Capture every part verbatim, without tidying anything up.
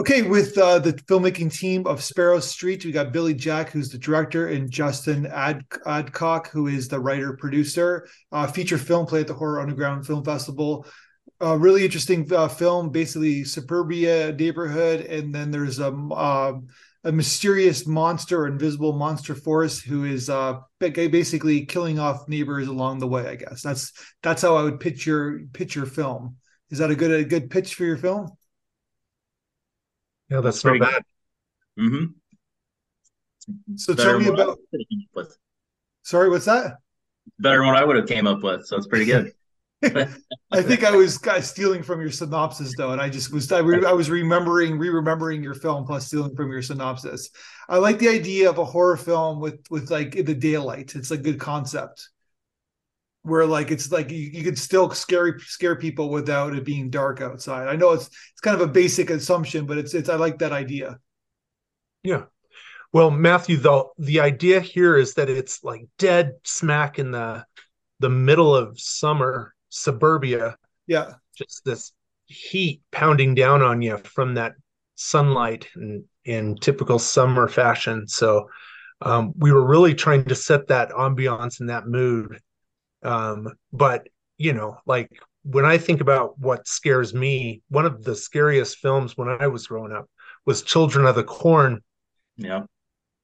Okay, with uh, the filmmaking team of Sparrow Street, we got Billy Jack, who's the director, and Justin Ad- Adcock, who is the writer-producer. Uh, feature film played at the Horror Underground Film Festival. Uh, really interesting uh, film, basically suburbia neighborhood, and then there's a, uh, a mysterious monster, invisible monster force, who is uh, basically killing off neighbors along the way, I guess. That's that's how I would pitch your, pitch your film. Is that a good a good pitch for your film? Yeah, that's not bad. Mm-hmm. So tell me about. Sorry, what's that? Better than what I would have came up with, so it's pretty good. I think I was kind of stealing from your synopsis, though, and I just was I, re- I was remembering, re-remembering your film, plus stealing from your synopsis. I like the idea of a horror film with with like in the daylight. It's a good concept, where like it's like you, you could still scare scare people without it being dark outside. I know it's it's kind of a basic assumption, but it's it's I like that idea. Yeah. Well, Matthew, though, the idea here is that it's like dead smack in the the middle of summer suburbia. Yeah. Just this heat pounding down on you from that sunlight in, in typical summer fashion. So um, we were really trying to set that ambiance and that mood. Um, but you know, like when I think about what scares me, one of the scariest films when I was growing up was Children of the Corn. Yeah.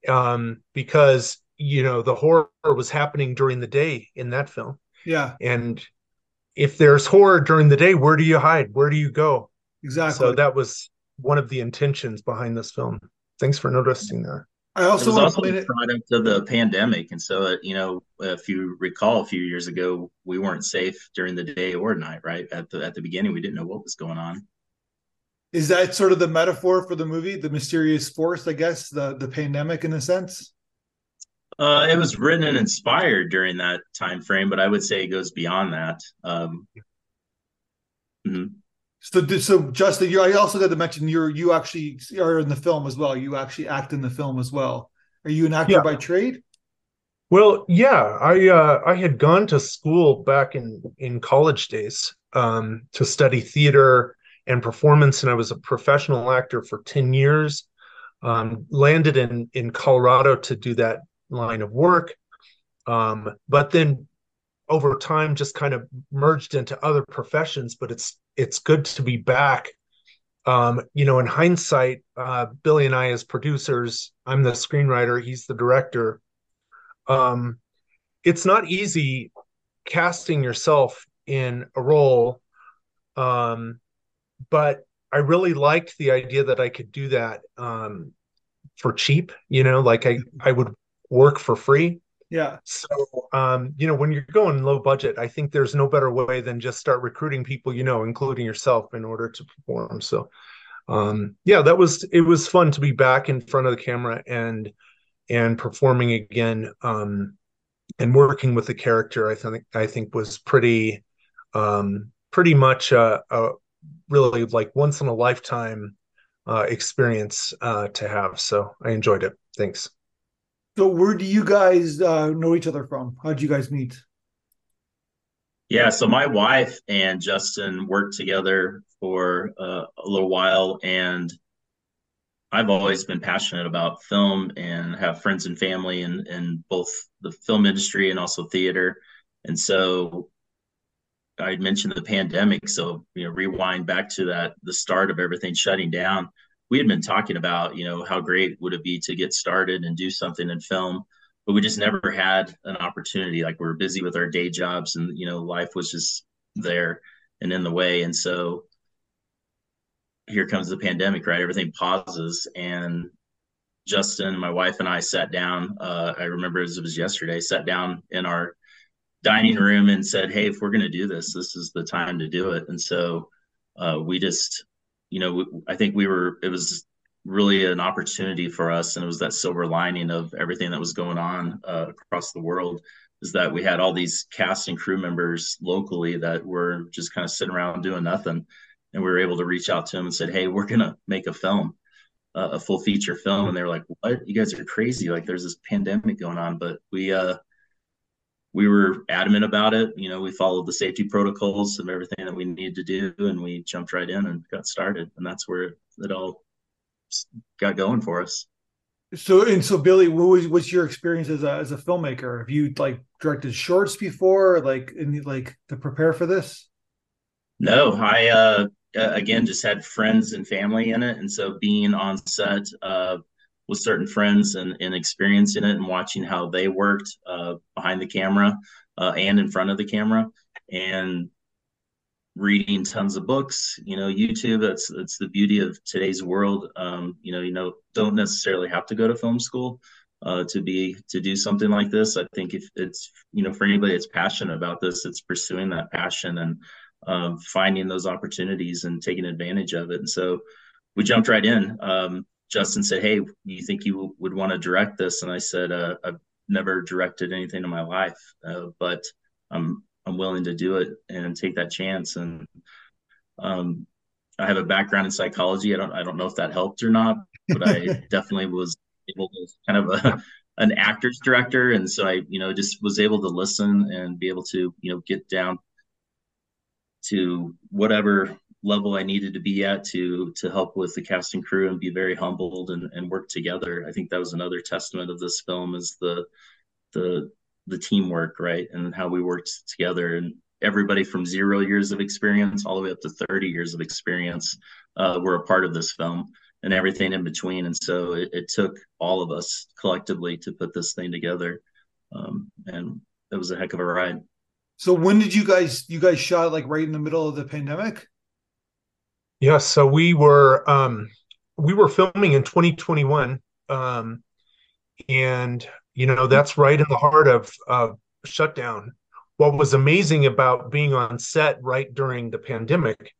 Um, because you know, the horror was happening during the day in that film. Yeah. And if there's horror during the day, where do you hide? Where do you go? Exactly. So that was one of the intentions behind this film. Thanks for noticing that. I also it was also a product of the pandemic, and so uh, you know, if you recall, a few years ago, we weren't safe during the day or night. Right at the at the beginning, we didn't know what was going on. Is that sort of the metaphor for the movie, the mysterious force? I guess the the pandemic, in a sense. Uh, it was written and inspired during that time frame, but I would say it goes beyond that. Um, mm-hmm. So, so Justin, you, I also got to mention you you actually are in the film as well. You actually act in the film as well. Are you an actor yeah. by trade? Well, yeah. I uh, I had gone to school back in, in college days um, to study theater and performance, and I was a professional actor for ten years. Um, landed in, in Colorado to do that line of work, um, but then over time just kind of merged into other professions, but it's It's good to be back. Um, you know, in hindsight, uh, Billy and I as producers, I'm the screenwriter, he's the director. Um, it's not easy casting yourself in a role, um, but I really liked the idea that I could do that um, for cheap. You know, like I, I would work for free. Yeah. So, um, you know, when you're going low budget, I think there's no better way than just start recruiting people, you know, including yourself, in order to perform. So, um, yeah, that was, it was fun to be back in front of the camera and, and performing again, um, and working with the character. I think, I think was pretty, um, pretty much a, a really like once in a lifetime, uh, experience, uh, to have. So I enjoyed it. Thanks. So where do you guys uh, know each other from? How'd you guys meet? Yeah, so my wife and Justin worked together for uh, a little while, and I've always been passionate about film and have friends and family in, in both the film industry and also theater. And so I mentioned the pandemic, so you know, rewind back to that, the start of everything shutting down. We had been talking about, you know, how great would it be to get started and do something in film, but we just never had an opportunity. Like we were busy with our day jobs and, you know, life was just there and in the way. And so here comes the pandemic, right? Everything pauses. And Justin, my wife, and I sat down. Uh, I remember as it was yesterday, sat down in our dining room and said, hey, if we're going to do this, this is the time to do it. And so uh, we just... You know, I think we were, it was really an opportunity for us. And it was that silver lining of everything that was going on uh, across the world, is that we had all these cast and crew members locally that were just kind of sitting around doing nothing. And we were able to reach out to them and said, hey, we're going to make a film, uh, a full feature film. And they were like, what? You guys are crazy. Like there's this pandemic going on, but we, uh, we were adamant about it. You know, we followed the safety protocols and everything that we needed to do, and we jumped right in and got started. And that's where it all got going for us. So, and so Billy, what was, what's your experience as a, as a filmmaker? Have you like directed shorts before, like, in, like to prepare for this? No, I, uh, again, just had friends and family in it. And so being on set, uh, with certain friends and, and experiencing it and watching how they worked, uh, behind the camera, uh, and in front of the camera, and reading tons of books, you know, YouTube, that's, that's the beauty of today's world. Um, you know, you know, don't necessarily have to go to film school, uh, to be, to do something like this. I think if it's, you know, for anybody that's passionate about this, it's pursuing that passion and, um, finding those opportunities and taking advantage of it. And so we jumped right in. Um, Justin said, "Hey, you think you w- would want to direct this?" And I said, uh, "I've never directed anything in my life, uh, but I'm I'm willing to do it and take that chance." And um, I have a background in psychology. I don't I don't know if that helped or not, but I definitely was able to kind of a, an actor's director, and so I you know just was able to listen and be able to you know get down to whatever level I needed to be at to to help with the cast and crew and be very humbled and, and work together. I think that was another testament of this film is the the the teamwork, right? And how we worked together, and everybody from zero years of experience all the way up to thirty years of experience uh, were a part of this film and everything in between. And so it, it took all of us collectively to put this thing together. Um, and it was a heck of a ride. So when did you guys, you guys shot like right in the middle of the pandemic? Yeah, so we were um, we were filming in twenty twenty-one, um, and you know that's right in the heart of uh, shutdown. What was amazing about being on set right during the pandemic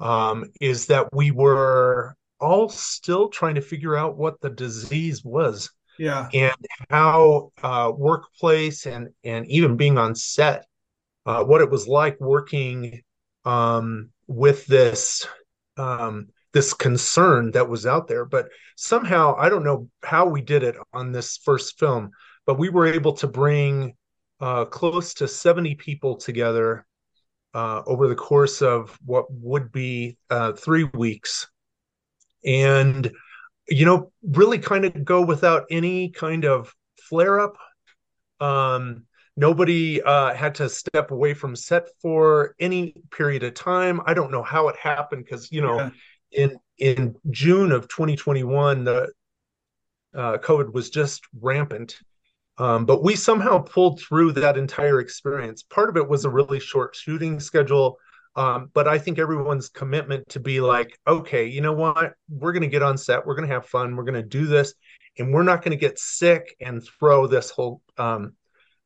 um, is that we were all still trying to figure out what the disease was, yeah, and how uh, workplace and and even being on set, uh, what it was like working um, with this. Um, this concern that was out there, but somehow, I don't know how we did it on this first film, but we were able to bring uh, close to seventy people together uh, over the course of what would be uh, three weeks. And, you know, really kind of go without any kind of flare up. Um, Nobody uh, had to step away from set for any period of time. I don't know how it happened because, you know, yeah. in in June of twenty twenty-one, the uh, COVID was just rampant. Um, but we somehow pulled through that entire experience. Part of it was a really short shooting schedule. Um, but I think everyone's commitment to be like, okay, you know what? We're going to get on set. We're going to have fun. We're going to do this. And we're not going to get sick and throw this whole um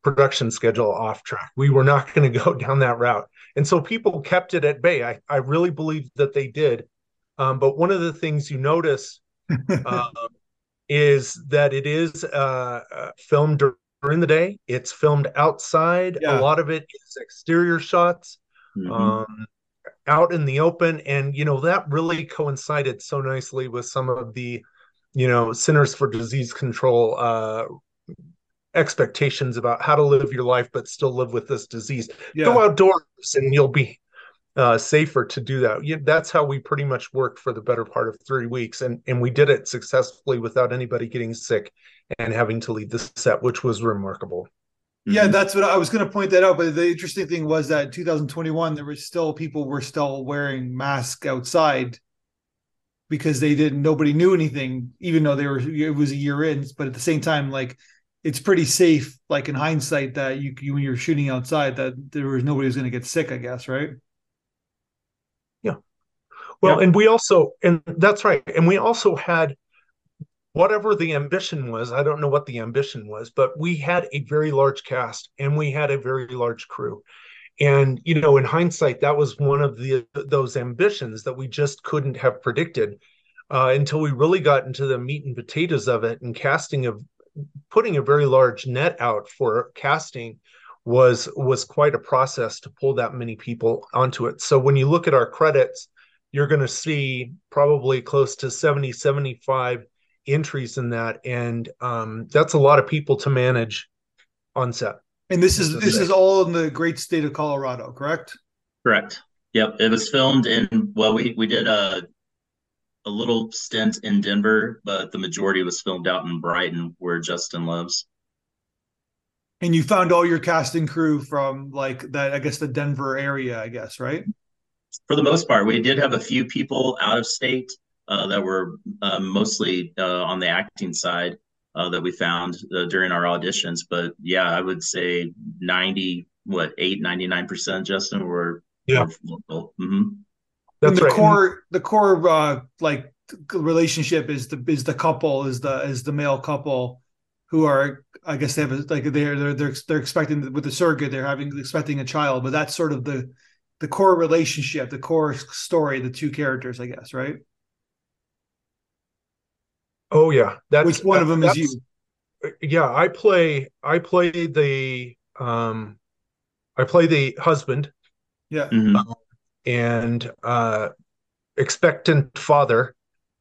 production schedule off track. We were not going to go down that route. And so people kept it at bay. I, I really believe that they did. Um, but one of the things you notice uh, is that it is uh, filmed during the day. It's filmed outside. Yeah. A lot of it is exterior shots, mm-hmm. um, out in the open. And, you know, that really coincided so nicely with some of the, you know, Centers for Disease Control uh expectations about how to live your life but still live with this disease. Yeah. Go outdoors and you'll be uh safer to do that. You, that's how we pretty much worked for the better part of three weeks, and and we did it successfully without anybody getting sick and having to leave the set, which was remarkable. Yeah, that's what I was going to point that out, but the interesting thing was that in two thousand twenty-one there was still people were still wearing masks outside because they didn't nobody knew anything, even though they were it was a year in. But at the same time, like, it's pretty safe, like in hindsight, that you, you when you're shooting outside, that there was nobody who's going to get sick, I guess, right? Yeah. Well, yeah. and we also, and that's right. And we also had whatever the ambition was. I don't know what the ambition was, but we had a very large cast and we had a very large crew. And, you know, in hindsight, that was one of the those ambitions that we just couldn't have predicted uh, until we really got into the meat and potatoes of it, and casting of putting a very large net out for casting was was quite a process to pull that many people onto it. So when you look at our credits, you're going to see probably close to seventy, seventy-five entries in that. And um, that's a lot of people to manage on set. And this is this is all in the great state of Colorado, correct? Correct. Yep. It was filmed in, well, we, we did a a little stint in Denver, but the majority was filmed out in Brighton, where Justin lives. And you found all your cast and crew from, like, that, I guess, the Denver area, I guess, right? For the most part, we did have a few people out of state uh, that were uh, mostly uh, on the acting side uh, that we found uh, during our auditions. But yeah, I would say ninety, what, eight, ninety-nine percent, Justin, were, yeah. were local. Mm-hmm. That's the right. core, the core, uh, like relationship is the is the couple, is the is the male couple, who are, I guess they have a, like they're they're they're they're expecting with the surrogate, they're having expecting a child, but that's sort of the the core relationship, the core story, the two characters, I guess, right? Oh yeah, that's which one that, of them is you? Yeah, I play I play the um, I play the husband. Yeah. Mm-hmm. um, and uh expectant father,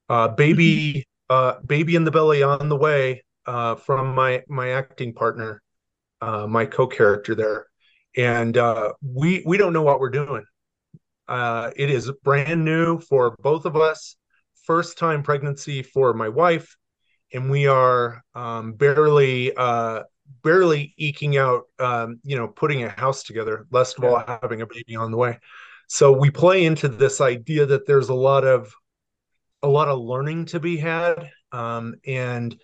uh baby uh baby in the belly on the way, uh from my my acting partner, uh my co-character there. And uh we we don't know what we're doing. Uh it is brand new for both of us, first time pregnancy for my wife, and we are um barely uh barely eking out um you know, putting a house together, lest of all having a baby on the way. So we play into this idea that there's a lot of a lot of learning to be had, um, and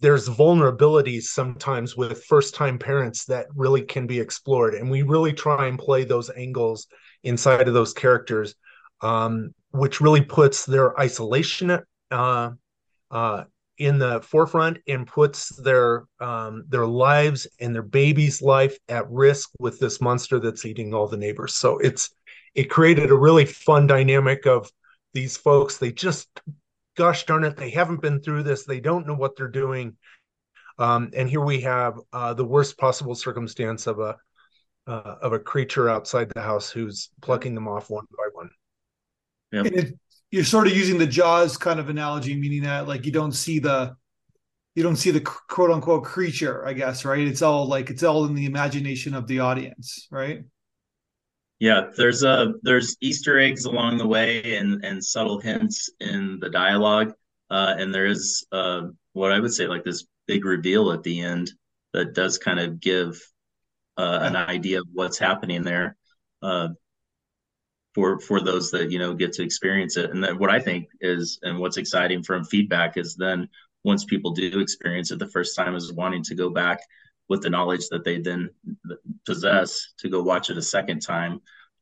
there's vulnerabilities sometimes with first-time parents that really can be explored. And we really try and play those angles inside of those characters, um, which really puts their isolation uh, uh, in the forefront and puts their um, their lives and their baby's life at risk with this monster that's eating all the neighbors. So it's It created a really fun dynamic of these folks. They just, gosh darn it, they haven't been through this. They don't know what they're doing. Um, and here we have uh, the worst possible circumstance of a uh, of a creature outside the house who's plucking them off one by one. Yeah. And it, you're sort of using the Jaws kind of analogy, meaning that, like, you don't see the you don't see the quote unquote creature, I guess, right? It's all like it's all in the imagination of the audience, right? Yeah, there's a there's Easter eggs along the way, and and subtle hints in the dialogue, uh, and there is uh, what I would say, like, this big reveal at the end that does kind of give uh, an idea of what's happening there uh, for for those that, you know, get to experience it. And that, what I think is, and what's exciting from feedback is, then once people do experience it the first time, is wanting to go back with the knowledge that they then possess to go watch it a second time,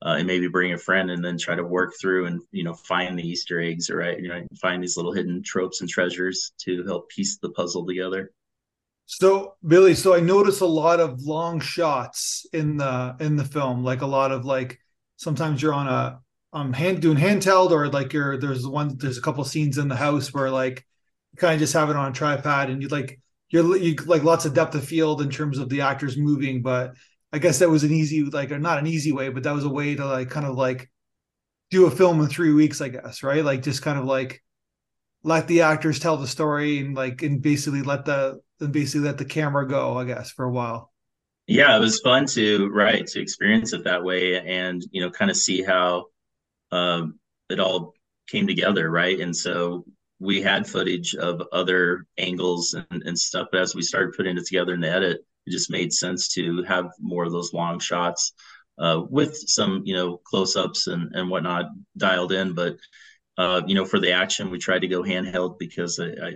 uh, and maybe bring a friend, and then try to work through and, you know, find the Easter eggs, right? You know, find these little hidden tropes and treasures to help piece the puzzle together. So, Billy, so I notice a lot of long shots in the in the film, like a lot of, like, sometimes you're on a um hand doing handheld, or like you're there's one there's a couple scenes in the house where, like, you kind of just have it on a tripod, and you like. You're you, like lots of depth of field in terms of the actors moving, but I guess that was an easy, like, or not an easy way, but that was a way to, like, kind of, like, do a film in three weeks, I guess, right? Like, just kind of, like, let the actors tell the story, and like and basically let the and basically let the camera go, I guess, for a while. Yeah, it was fun to right to experience it that way, and, you know, kind of see how um, it all came together, right? And so we had footage of other angles and, and stuff, but as we started putting it together in the edit, it just made sense to have more of those long shots uh, with some, you know, close-ups and, and whatnot dialed in. But, uh, you know, for the action, we tried to go handheld because, I, I,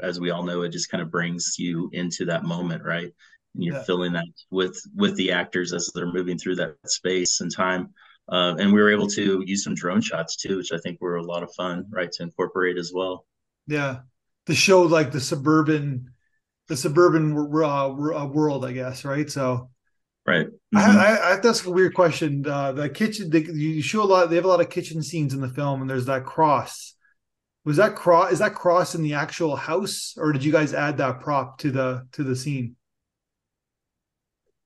as we all know, it just kind of brings you into that moment, right? And you're yeah. filling that with, with the actors as they're moving through that space and time. Uh, and we were able to use some drone shots too, which I think were a lot of fun, right, to incorporate as well. Yeah, to show, like, the suburban, the suburban uh, world, I guess, right? So, right. Mm-hmm. I, I, I, that's a weird question. Uh, the kitchen, they, you show a lot. They have a lot of kitchen scenes in the film, and there's that cross. Was that cross? Is that cross in the actual house, or did you guys add that prop to the to the scene?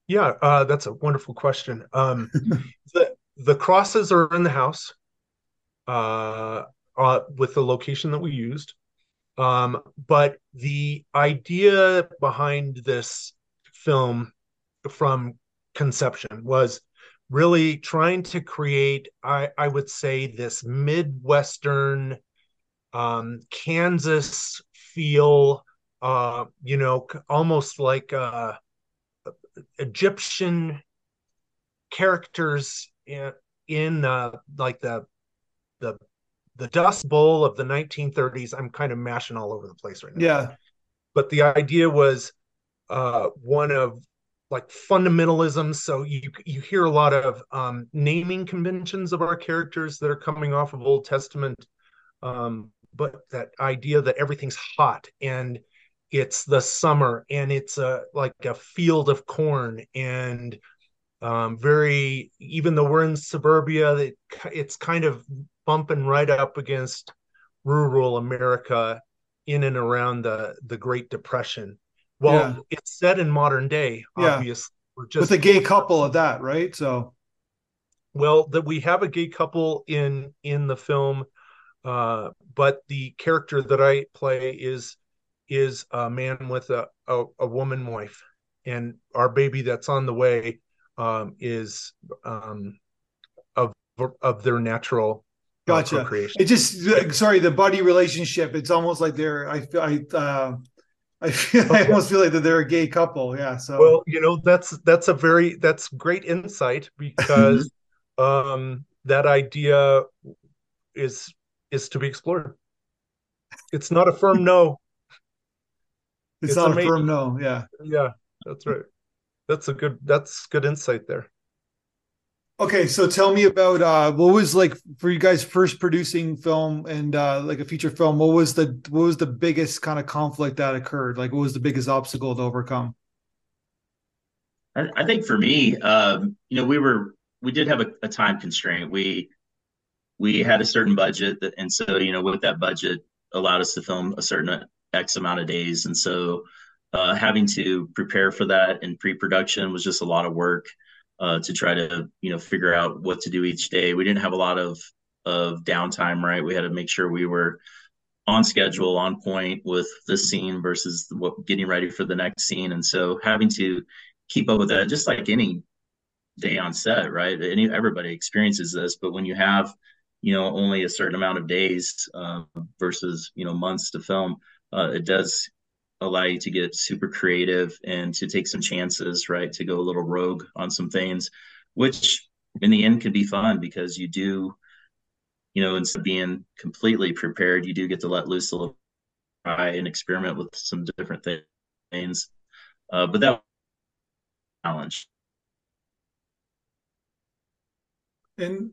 Yeah, uh, that's a wonderful question. Um, the, The crosses are in the house, uh, uh, with the location that we used. Um, but the idea behind this film from conception was really trying to create, I, I would say, this Midwestern um, Kansas feel, uh, you know, almost like uh, Egyptian characters in, in uh, like the the the Dust Bowl of the nineteen thirties. I'm kind of mashing all over the place right now. Yeah, but the idea was uh, one of like fundamentalism. So you you hear a lot of um, naming conventions of our characters that are coming off of Old Testament. Um, but that idea that everything's hot and it's the summer and it's a, like a field of corn, and um, very, even though we're in suburbia, it, it's kind of bumping right up against rural America in and around the, the Great Depression. Well, yeah. It's set in modern day, obviously. Yeah. We're just with a gay couple of that, right? So, well, that we have a gay couple in, in the film. Uh, but the character that I play is is a man with a, a, a woman wife, and our baby that's on the way um, is um, of of their natural gotcha. Uh, procreation. It just sorry the buddy relationship. It's almost like they're I I uh, I, feel, okay. I almost feel like that they're a gay couple. Yeah. So well, you know, that's that's a very that's great insight, because um, that idea is. is to be explored. It's not a firm no. It's, it's not amazing. a firm no, yeah. Yeah, that's right. That's a good, that's good insight there. Okay, so tell me about, uh, what was like, for you guys first producing film and uh, like a feature film, what was the, what was the biggest kind of conflict that occurred? Like what was the biggest obstacle to overcome? I, I think for me, um, you know, we were, we did have a, a time constraint. We, We had a certain budget, that, and so, you know, with that budget allowed us to film a certain X amount of days. And so uh, having to prepare for that in pre-production was just a lot of work uh, to try to, you know, figure out what to do each day. We didn't have a lot of, of downtime, right? We had to make sure we were on schedule, on point with this scene versus what, getting ready for the next scene. And so having to keep up with that, just like any day on set, right? Any, everybody experiences this, but when you have you know, only a certain amount of days uh, versus, you know, months to film, uh, it does allow you to get super creative and to take some chances, right, to go a little rogue on some things, which in the end can be fun because you do, you know, instead of being completely prepared, you do get to let loose a little, try and experiment with some different things. Uh, but that was a challenge. And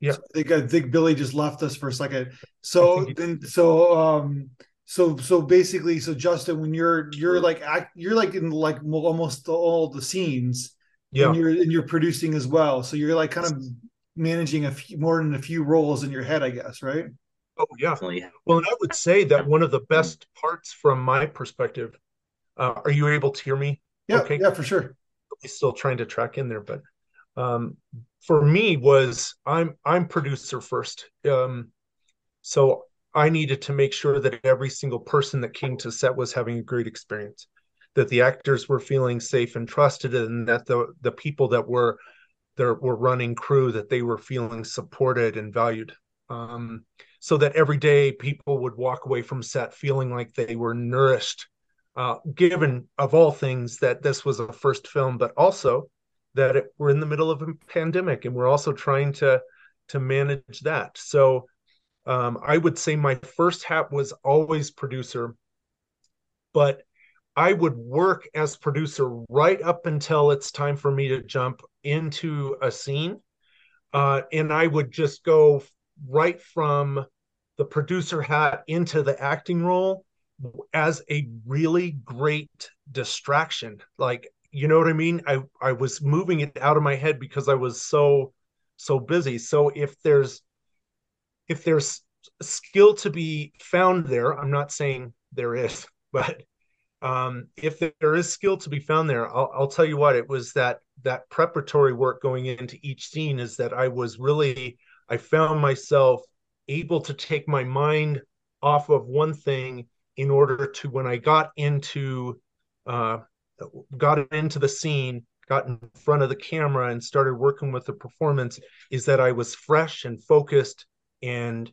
yeah, so I think I think Billy just left us for a second. So then, so um, so so basically, so Justin, when you're you're like act, you're like in like almost all the scenes, yeah, and you're and you're producing as well. So you're like kind of managing a few more than a few roles in your head, I guess, right? Oh yeah. Well, and I would say that one of the best parts from my perspective. Uh, are you able to hear me? Yeah. Okay. Yeah, for sure. I'm still trying to track in there, but. Um, for me was I'm I'm producer first, um, so I needed to make sure that every single person that came to set was having a great experience, that the actors were feeling safe and trusted, and that the the people that were there were running crew, that they were feeling supported and valued, um, so that every day people would walk away from set feeling like they were nourished, uh, given of all things that this was a first film, but also that it, we're in the middle of a pandemic, and we're also trying to to manage that. So um, I would say my first hat was always producer, but I would work as producer right up until it's time for me to jump into a scene. Uh, and I would just go right from the producer hat into the acting role as a really great distraction. Like, you know what I mean? I, I was moving it out of my head because I was so, so busy. So if there's, if there's skill to be found there, I'm not saying there is, but um, if there is skill to be found there, I'll, I'll tell you what, it was that, that preparatory work going into each scene is that I was really, I found myself able to take my mind off of one thing in order to, when I got into, uh, got into the scene, got in front of the camera and started working with the performance, is that I was fresh and focused and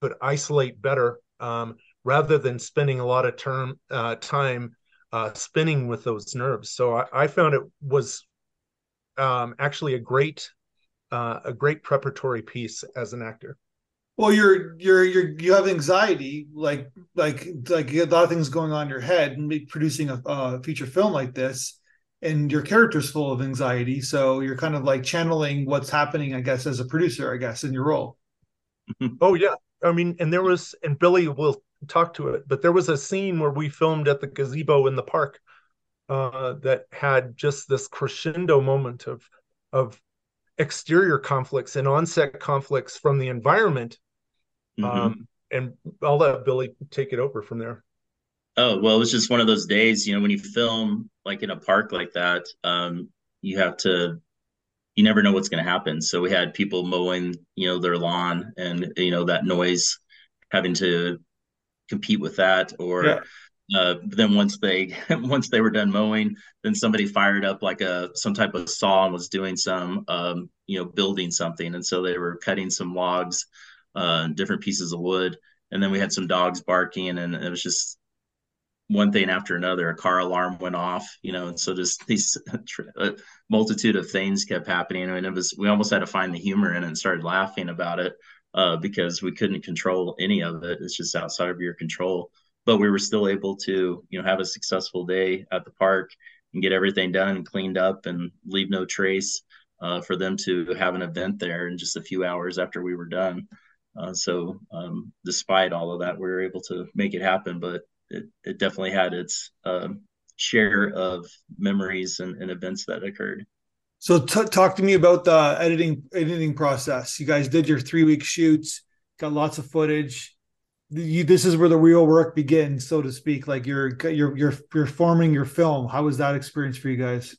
could isolate better, um, rather than spending a lot of term, uh, time uh, spinning with those nerves. So I, I found it was um, actually a great uh, a great preparatory piece as an actor. Well, you're you're you're you have anxiety, like like like you have a lot of things going on in your head, and producing a uh, feature film like this, and your character's full of anxiety, so you're kind of like channeling what's happening, I guess, as a producer, I guess, in your role. Oh yeah, I mean, and there was, and Billy will talk to it, but there was a scene where we filmed at the gazebo in the park uh, that had just this crescendo moment of of exterior conflicts and onset conflicts from the environment. Mm-hmm. Um, and I'll let Billy take it over from there. Oh, well, it was just one of those days, you know, when you film like in a park like that, um, you have to, you never know what's going to happen. So we had people mowing, you know, their lawn and, you know, that noise, having to compete with that. Or yeah. uh, then once they, once they were done mowing, then somebody fired up like a, some type of saw and was doing some, um, you know, building something. And so they were cutting some logs, uh, different pieces of wood. And then we had some dogs barking, and it was just one thing after another. A car alarm went off, you know, and so just these multitude of things kept happening. I mean, it was, we almost had to find the humor in it and started laughing about it, uh, because we couldn't control any of it. It's just outside of your control. But we were still able to, you know, have a successful day at the park and get everything done and cleaned up and leave no trace, uh, for them to have an event there in just a few hours after we were done. Uh, so um, despite all of that, we were able to make it happen. But It, it definitely had its uh, share of memories and, and events that occurred. So t- talk to me about the editing editing process. You guys did your three-week shoots, got lots of footage. You, this is where the real work begins, so to speak. Like you're you're you're you're forming your film. How was that experience for you guys?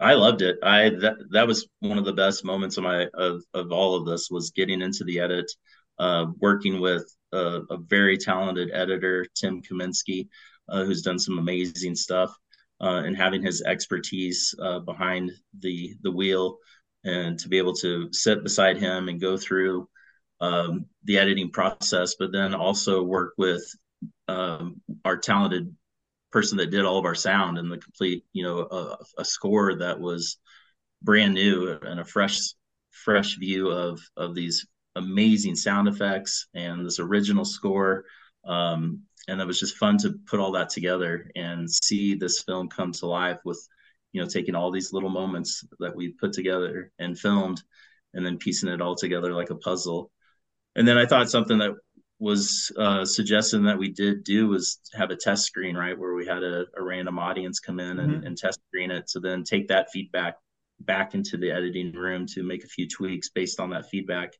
I loved it. I that that was one of the best moments of my of of all of this, was getting into the edit, uh, working with A, a very talented editor, Tim Kaminsky, uh, who's done some amazing stuff, uh, and having his expertise uh, behind the the wheel, and to be able to sit beside him and go through um, the editing process, but then also work with um, our talented person that did all of our sound and the complete, you know, uh, a score that was brand new and a fresh, fresh view of of these amazing sound effects and this original score, um, and it was just fun to put all that together and see this film come to life with, you know, taking all these little moments that we put together and filmed, and then piecing it all together like a puzzle. And then I thought something that was uh, suggested that we did do was have a test screen, right, where we had a, a random audience come in and, mm-hmm. and test screen it, to then take that feedback back into the editing room to make a few tweaks based on that feedback,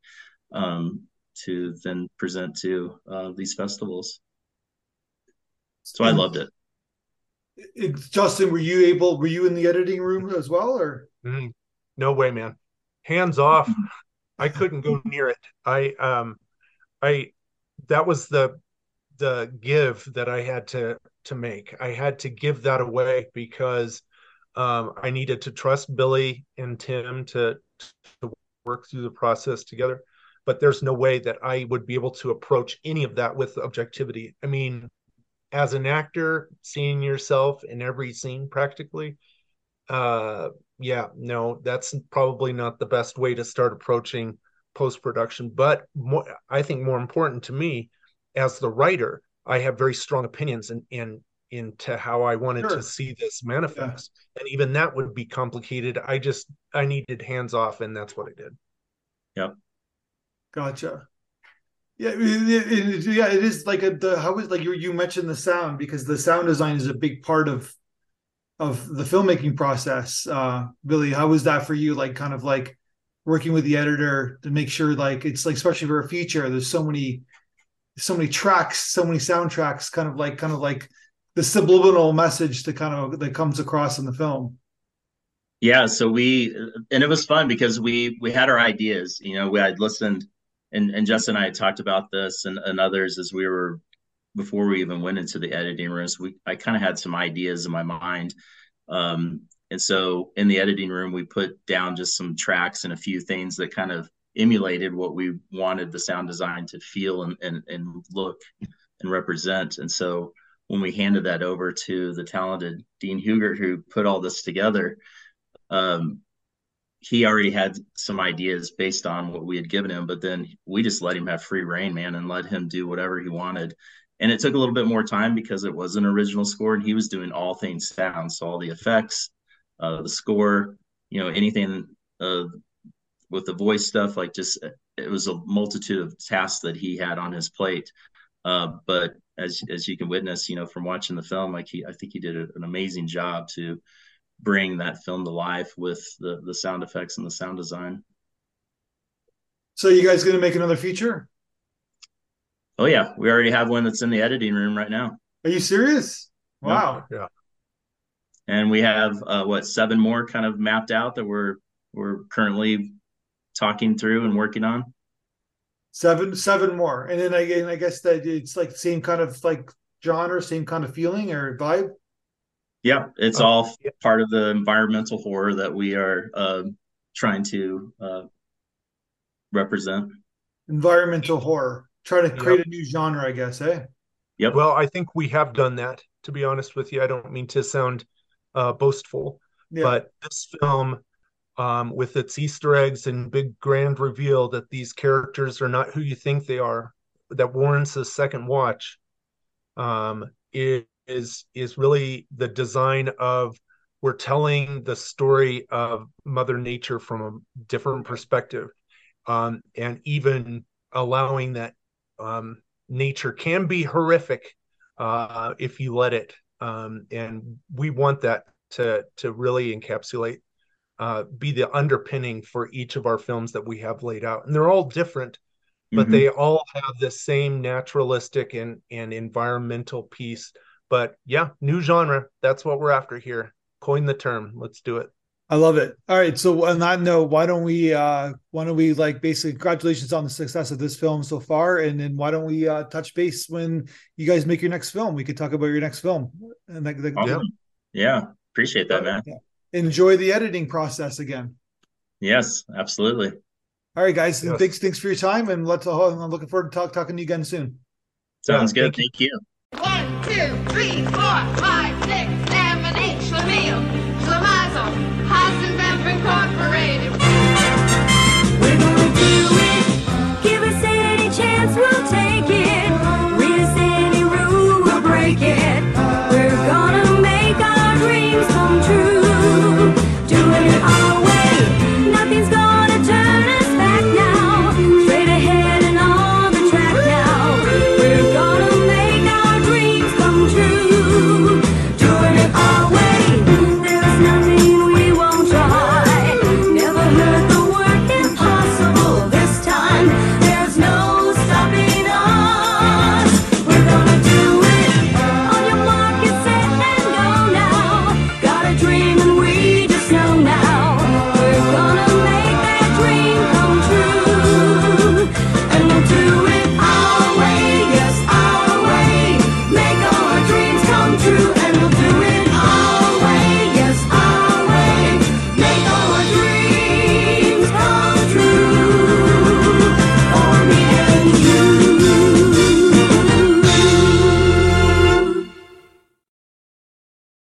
um to then present to uh these festivals. So I loved it. It's, Justin, were you able were you in the editing room as well, or mm-hmm. No way, man, hands off. I couldn't go near it. I um I that was the the give that I had to to make. I had to give that away because um I needed to trust Billy and Tim to to work through the process together. But there's no way that I would be able to approach any of that with objectivity. I mean, as an actor, seeing yourself in every scene practically, uh, yeah, no, that's probably not the best way to start approaching post-production. But more, I think more important to me, as the writer, I have very strong opinions in, in, into how I wanted sure. to see this manifest. Yeah. And even that would be complicated. I just, I needed hands off, and that's what I did. Yep. Gotcha. Yeah, it, it, yeah. It is like a the how is like you you mentioned the sound, because the sound design is a big part of of the filmmaking process. Uh, Billy, how was that for you? Like kind of like working with the editor to make sure, like, it's like, especially for a feature, there's so many so many tracks, so many soundtracks. Kind of like kind of like the subliminal message that kind of that comes across in the film. Yeah. So we and it was fun because we we had our ideas. You know, we had listened. And and Justin and I had talked about this and, and others as we were, before we even went into the editing rooms, we I kind of had some ideas in my mind. Um, and so in the editing room, we put down just some tracks and a few things that kind of emulated what we wanted the sound design to feel and, and, and look and represent. And so when we handed that over to the talented Dean Huger, who put all this together, um, he already had some ideas based on what we had given him, but then we just let him have free rein, man, and let him do whatever he wanted. And it took a little bit more time because it was an original score and he was doing all things sound. So all the effects, uh, the score, you know, anything uh, with the voice stuff, like just, it was a multitude of tasks that he had on his plate. Uh, but as, as you can witness, you know, from watching the film, like he, I think he did a, an amazing job to bring that film to life with the, the sound effects and the sound design. So you guys going to make another feature? Oh yeah, we already have one that's in the editing room right now. Are you serious? Wow. Yeah. And we have uh, what, seven more kind of mapped out that we're we're currently talking through and working on. Seven, seven more, and then I, and I guess that it's like same kind of like genre, same kind of feeling or vibe. Yeah, it's oh, all yeah. part of the environmental horror that we are uh, trying to uh, represent. Environmental horror. Try to create yep. a new genre, I guess, eh? Yep. Well, I think we have done that, to be honest with you. I don't mean to sound uh, boastful, yeah. but this film, um, with its Easter eggs and big grand reveal that these characters are not who you think they are, that warrants a second watch, um, is, is really the design of, we're telling the story of Mother Nature from a different perspective, um, and even allowing that Um, nature can be horrific uh, if you let it, um, and we want that to to really encapsulate, uh, be the underpinning for each of our films that we have laid out, and they're all different, but mm-hmm. they all have the same naturalistic and and environmental piece. But yeah, new genre. That's what we're after here. Coin the term. Let's do it. I love it. All right. So on that note, why don't we, uh, why don't we like basically congratulations on the success of this film so far. And then why don't we uh, touch base when you guys make your next film? We could talk about your next film. And that, that, awesome. Yeah. yeah. Appreciate that, man. Enjoy the editing process again. Yes, absolutely. All right, guys. Yes. Thanks. Thanks for your time. And let's, uh, I'm looking forward to talk, talking to you again soon. Sounds yeah, good. Thank, thank you. you. One, two, three, four, five, six, seven, eight, Schlemiel. Corporated.